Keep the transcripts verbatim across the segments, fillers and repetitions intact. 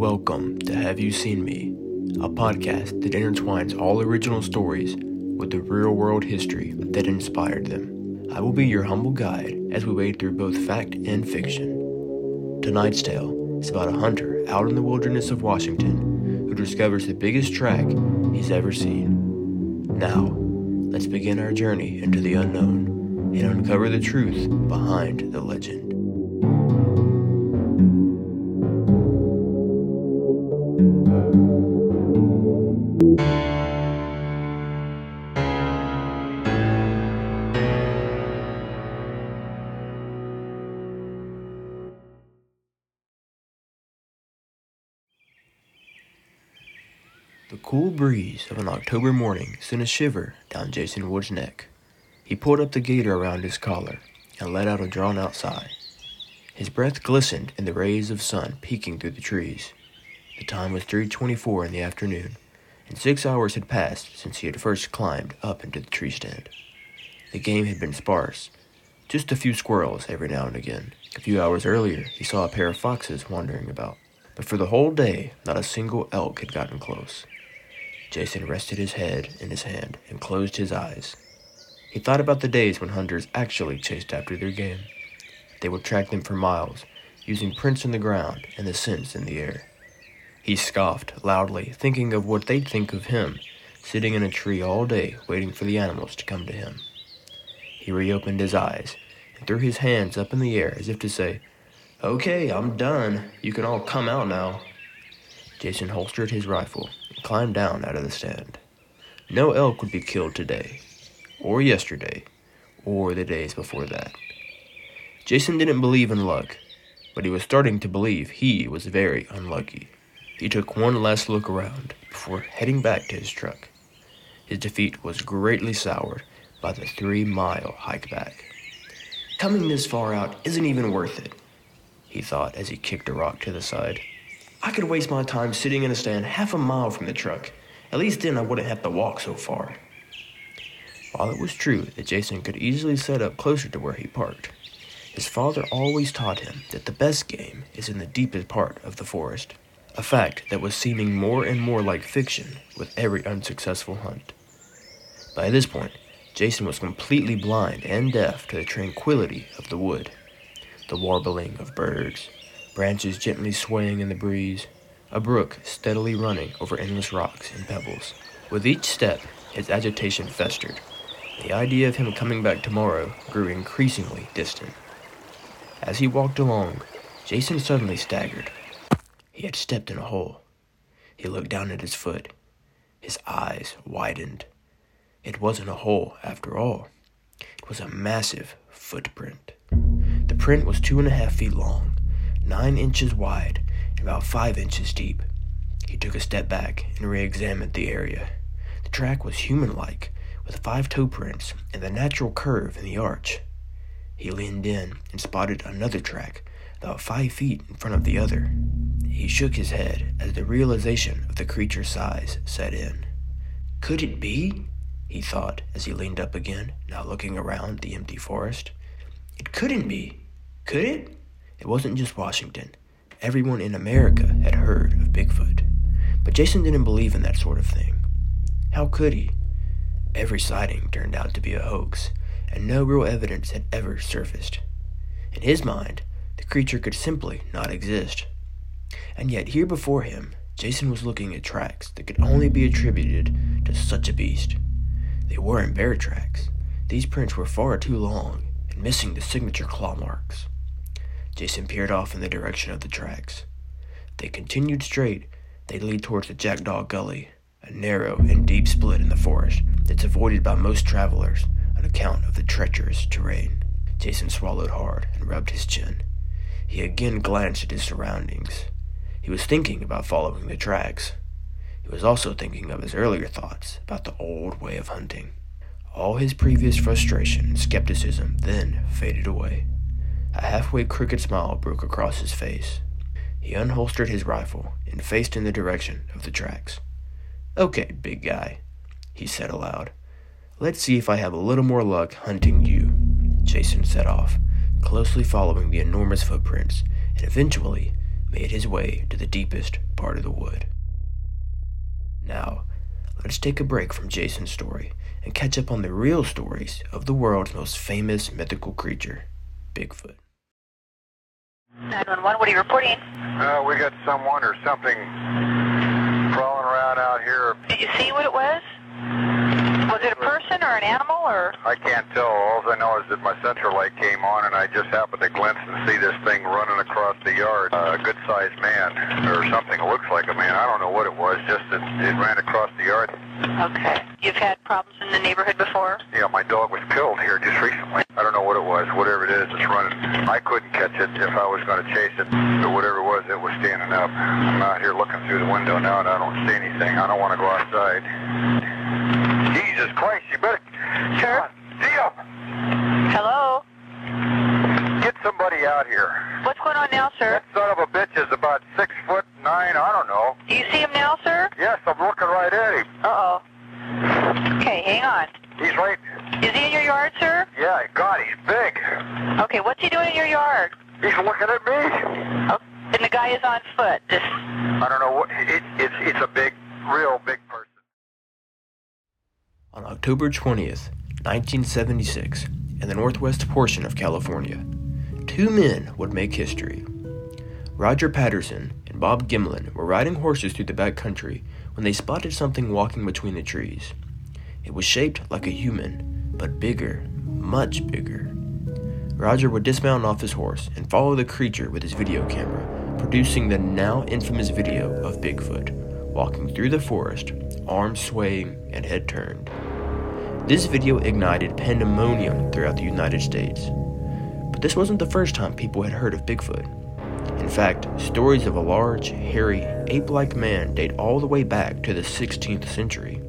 Welcome to Have You Seen Me, a podcast that intertwines all original stories with the real-world history that inspired them. I will be your humble guide as we wade through both fact and fiction. Tonight's tale is about a hunter out in the wilderness of Washington who discovers the biggest track he's ever seen. Now, let's begin our journey into the unknown and uncover the truth behind the legend. The cool breeze of an October morning sent a shiver down Jason Wood's neck. He pulled up the gaiter around his collar and let out a drawn-out sigh. His breath glistened in the rays of sun peeking through the trees. The time was three twenty-four in the afternoon, and six hours had passed since he had first climbed up into the tree stand. The game had been sparse, just a few squirrels every now and again. A few hours earlier, he saw a pair of foxes wandering about, but for the whole day, not a single elk had gotten close. Jason rested his head in his hand and closed his eyes. He thought about the days when hunters actually chased after their game. They would track them for miles, using prints in the ground and the scents in the air. He scoffed loudly, thinking of what they'd think of him, sitting in a tree all day waiting for the animals to come to him. He reopened his eyes and threw his hands up in the air as if to say, "Okay, I'm done. You can all come out now." Jason holstered his rifle and climbed down out of the stand. No elk would be killed today, or yesterday, or the days before that. Jason didn't believe in luck, but he was starting to believe he was very unlucky. He took one last look around before heading back to his truck. His defeat was greatly soured by the three-mile hike back. "Coming this far out isn't even worth it," he thought as he kicked a rock to the side. "I could waste my time sitting in a stand half a mile from the truck. At least then I wouldn't have to walk so far." While it was true that Jason could easily set up closer to where he parked, his father always taught him that the best game is in the deepest part of the forest, a fact that was seeming more and more like fiction with every unsuccessful hunt. By this point, Jason was completely blind and deaf to the tranquility of the wood, the warbling of birds, branches gently swaying in the breeze, a brook steadily running over endless rocks and pebbles. With each step, his agitation festered. The idea of him coming back tomorrow grew increasingly distant. As he walked along, Jason suddenly staggered. He had stepped in a hole. He looked down at his foot. His eyes widened. It wasn't a hole after all. It was a massive footprint. The print was two and a half feet long, nine inches wide and about five inches deep. He took a step back and re-examined the area. The track was human-like, with five toe prints and the natural curve in the arch. He leaned in and spotted another track, about five feet in front of the other. He shook his head as the realization of the creature's size set in. "Could it be?" he thought as he leaned up again, now looking around the empty forest. "It couldn't be, could it?" It wasn't just Washington. Everyone in America had heard of Bigfoot. But Jason didn't believe in that sort of thing. How could he? Every sighting turned out to be a hoax, and no real evidence had ever surfaced. In his mind, the creature could simply not exist. And yet, here before him, Jason was looking at tracks that could only be attributed to such a beast. They weren't bear tracks. These prints were far too long and missing the signature claw marks. Jason peered off in the direction of the tracks. If they continued straight, they'd lead towards the Jackdaw Gully, a narrow and deep split in the forest that's avoided by most travelers on account of the treacherous terrain. Jason swallowed hard and rubbed his chin. He again glanced at his surroundings. He was thinking about following the tracks. He was also thinking of his earlier thoughts about the old way of hunting. All his previous frustration and skepticism then faded away. A halfway crooked smile broke across his face. He unholstered his rifle and faced in the direction of the tracks. "Okay, big guy," he said aloud. "Let's see if I have a little more luck hunting you." Jason set off, closely following the enormous footprints, and eventually made his way to the deepest part of the wood. Now, let's take a break from Jason's story and catch up on the real stories of the world's most famous mythical creature, Bigfoot. nine one one, what are you reporting? Uh, we got someone or something crawling around out here. Did you see what it was? Was it a person or an animal or? I can't tell. All I know is that my central light came on and I just happened to glimpse and see this thing running across the yard. Uh, a good-sized man or something. It looks like a man. I don't know what it was. Just that it ran across the yard. Okay. You've had problems in the neighborhood before? Yeah, my dog was killed here just recently. I don't know what it was. Whatever it is, it's running. I couldn't catch it if I was going to chase it. But whatever it was, it was standing up. I'm out here looking through the window now and I don't see anything. I don't want to go outside. Jesus Christ, you better... Sure. See ya. Hello? Get somebody out here. What's going on now, sir? That son of a bitch is about six foot nine, I don't know. Do you see him now, sir? Yes, I'm looking right at him. Uh-oh. Okay, hang on. He's right... Is he in your yard, sir? Yeah, God, he's big. Okay, what's he doing in your yard? He's looking at me. Okay. And the guy is on foot. Just... I don't know what... It, it's, it's a big, real big person. On October twentieth, nineteen seventy-six, in the northwest portion of California, two men would make history. Roger Patterson and Bob Gimlin were riding horses through the backcountry when they spotted something walking between the trees. It was shaped like a human, but bigger, much bigger. Roger would dismount off his horse and follow the creature with his video camera, producing the now infamous video of Bigfoot, walking through the forest, arms swaying and head turned. This video ignited pandemonium throughout the United States. But this wasn't the first time people had heard of Bigfoot. In fact, stories of a large, hairy, ape-like man date all the way back to the sixteenth century.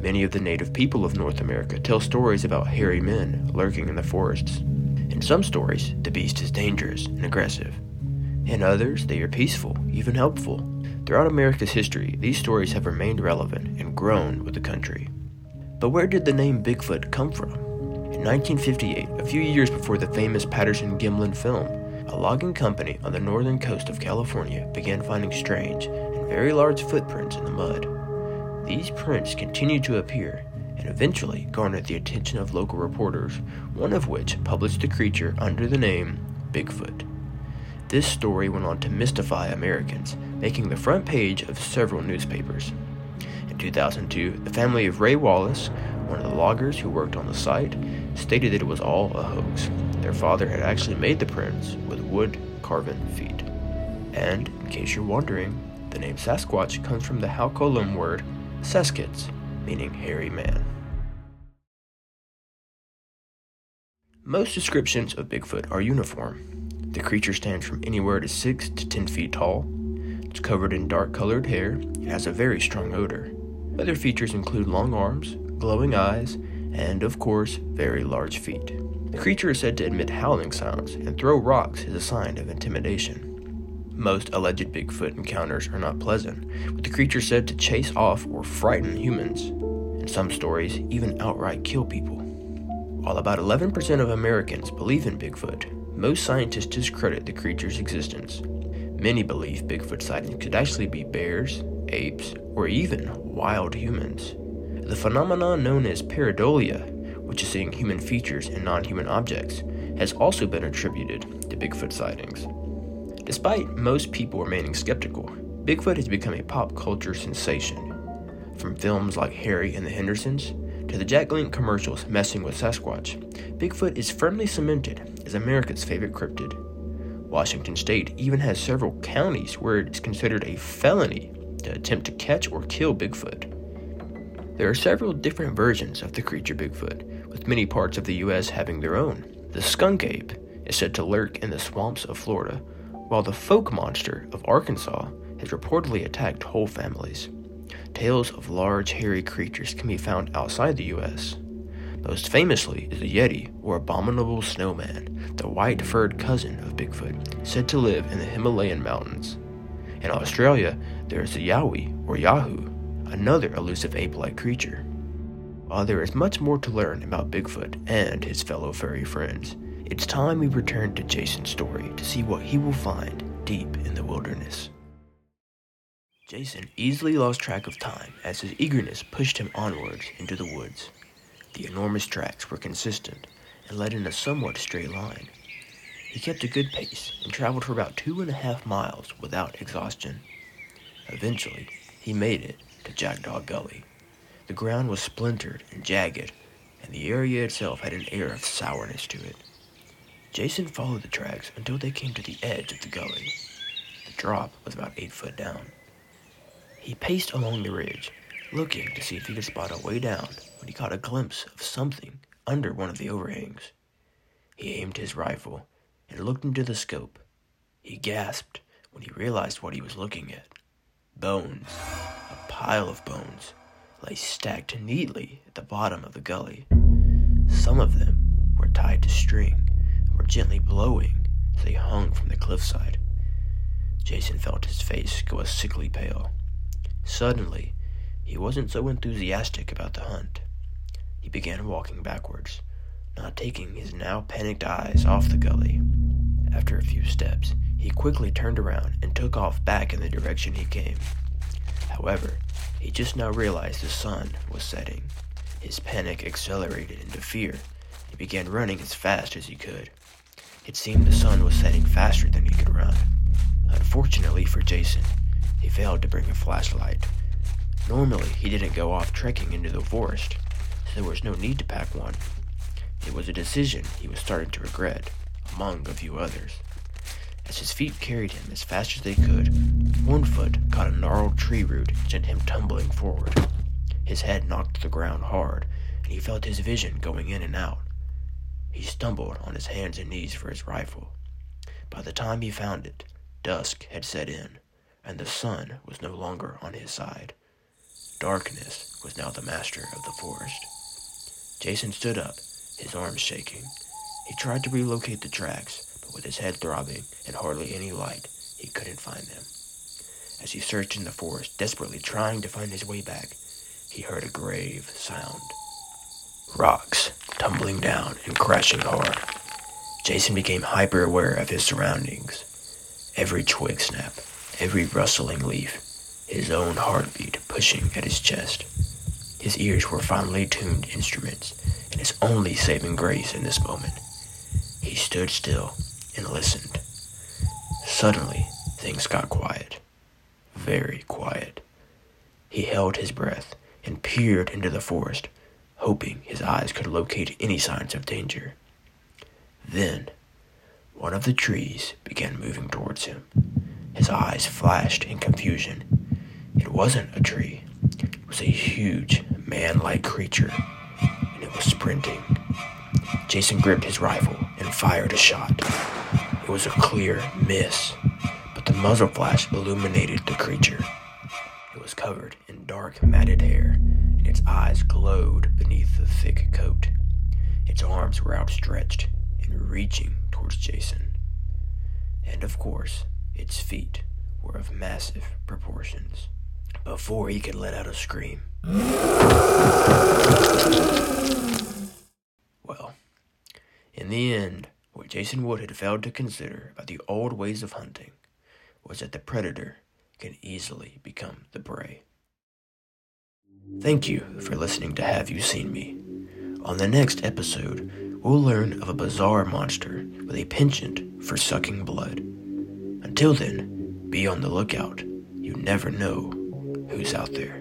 Many of the native people of North America tell stories about hairy men lurking in the forests. In some stories, the beast is dangerous and aggressive. In others, they are peaceful, even helpful. Throughout America's history, these stories have remained relevant and grown with the country. But where did the name Bigfoot come from? In nineteen fifty-eight, a few years before the famous Patterson-Gimlin film, a logging company on the northern coast of California began finding strange and very large footprints in the mud. These prints continued to appear and eventually garnered the attention of local reporters, one of which published the creature under the name Bigfoot. This story went on to mystify Americans, making the front page of several newspapers. In two thousand two, the family of Ray Wallace, one of the loggers who worked on the site, stated that it was all a hoax. Their father had actually made the prints with wood-carven feet. And, in case you're wondering, the name Sasquatch comes from the Halkomelem word Seskits, meaning hairy man. Most descriptions of Bigfoot are uniform. The creature stands from anywhere to six to ten feet tall. It's covered in dark-colored hair and has a very strong odor. Other features include long arms, glowing eyes, and, of course, very large feet. The creature is said to emit howling sounds and throw rocks as a sign of intimidation. Most alleged Bigfoot encounters are not pleasant, with the creature said to chase off or frighten humans. In some stories, even outright kill people. While about eleven percent of Americans believe in Bigfoot, most scientists discredit the creature's existence. Many believe Bigfoot sightings could actually be bears, apes, or even wild humans. The phenomenon known as pareidolia, which is seeing human features in non-human objects, has also been attributed to Bigfoot sightings. Despite most people remaining skeptical, Bigfoot has become a pop culture sensation. From films like Harry and the Hendersons, to the Jack Link commercials messing with Sasquatch, Bigfoot is firmly cemented as America's favorite cryptid. Washington State even has several counties where it is considered a felony to attempt to catch or kill Bigfoot. There are several different versions of the creature Bigfoot, with many parts of the U S having their own. The skunk ape is said to lurk in the swamps of Florida, while the folk monster of Arkansas has reportedly attacked whole families. Tales of large, hairy creatures can be found outside the U S. Most famously is the Yeti, or Abominable Snowman, the white-furred cousin of Bigfoot, said to live in the Himalayan mountains. In Australia, there is the Yowie, or Yahoo, another elusive ape-like creature. While there is much more to learn about Bigfoot and his fellow furry friends, it's time we return to Jason's story to see what he will find deep in the wilderness. Jason easily lost track of time as his eagerness pushed him onwards into the woods. The enormous tracks were consistent and led in a somewhat straight line. He kept a good pace and traveled for about two and a half miles without exhaustion. Eventually, he made it to Jackdaw Gully. The ground was splintered and jagged, and the area itself had an air of sourness to it. Jason followed the tracks until they came to the edge of the gully. The drop was about eight foot down. He paced along the ridge, looking to see if he could spot a way down when he caught a glimpse of something under one of the overhangs. He aimed his rifle and looked into the scope. He gasped when he realized what he was looking at. Bones, a pile of bones, lay stacked neatly at the bottom of the gully. Some of them were tied to string, were gently blowing as they hung from the cliffside. Jason felt his face go a sickly pale. Suddenly, he wasn't so enthusiastic about the hunt. He began walking backwards, not taking his now panicked eyes off the gully. After a few steps, he quickly turned around and took off back in the direction he came. However, he just now realized the sun was setting. His panic accelerated into fear. He began running as fast as he could. It seemed the sun was setting faster than he could run. Unfortunately for Jason, he failed to bring a flashlight. Normally, he didn't go off trekking into the forest, so there was no need to pack one. It was a decision he was starting to regret, among a few others. As his feet carried him as fast as they could, one foot caught a gnarled tree root and sent him tumbling forward. His head knocked the ground hard, and he felt his vision going in and out. He stumbled on his hands and knees for his rifle. By the time he found it, dusk had set in, and the sun was no longer on his side. Darkness was now the master of the forest. Jason stood up, his arms shaking. He tried to relocate the tracks, but with his head throbbing and hardly any light, he couldn't find them. As he searched in the forest, desperately trying to find his way back, he heard a grave sound. Rocks tumbling down and crashing hard. Jason became hyper-aware of his surroundings. Every twig snap, every rustling leaf, his own heartbeat pushing at his chest. His ears were finely tuned instruments, and his only saving grace in this moment. He stood still and listened. Suddenly, things got quiet. Very quiet. He held his breath and peered into the forest, hoping his eyes could locate any signs of danger. Then, one of the trees began moving towards him. His eyes flashed in confusion. It wasn't a tree. It was a huge, man-like creature, and it was sprinting. Jason gripped his rifle and fired a shot. It was a clear miss, but the muzzle flash illuminated the creature. It was covered in dark, matted hair, and its eyes glowed beneath the thick coat. Its arms were outstretched and reaching towards Jason. And of course, its feet were of massive proportions. Before he could let out a scream. Well, in the end, what Jason Wood had failed to consider about the old ways of hunting was that the predator can easily become the prey. Thank you for listening to Have You Seen Me? On the next episode, we'll learn of a bizarre monster with a penchant for sucking blood. Until then, be on the lookout. You never know who's out there.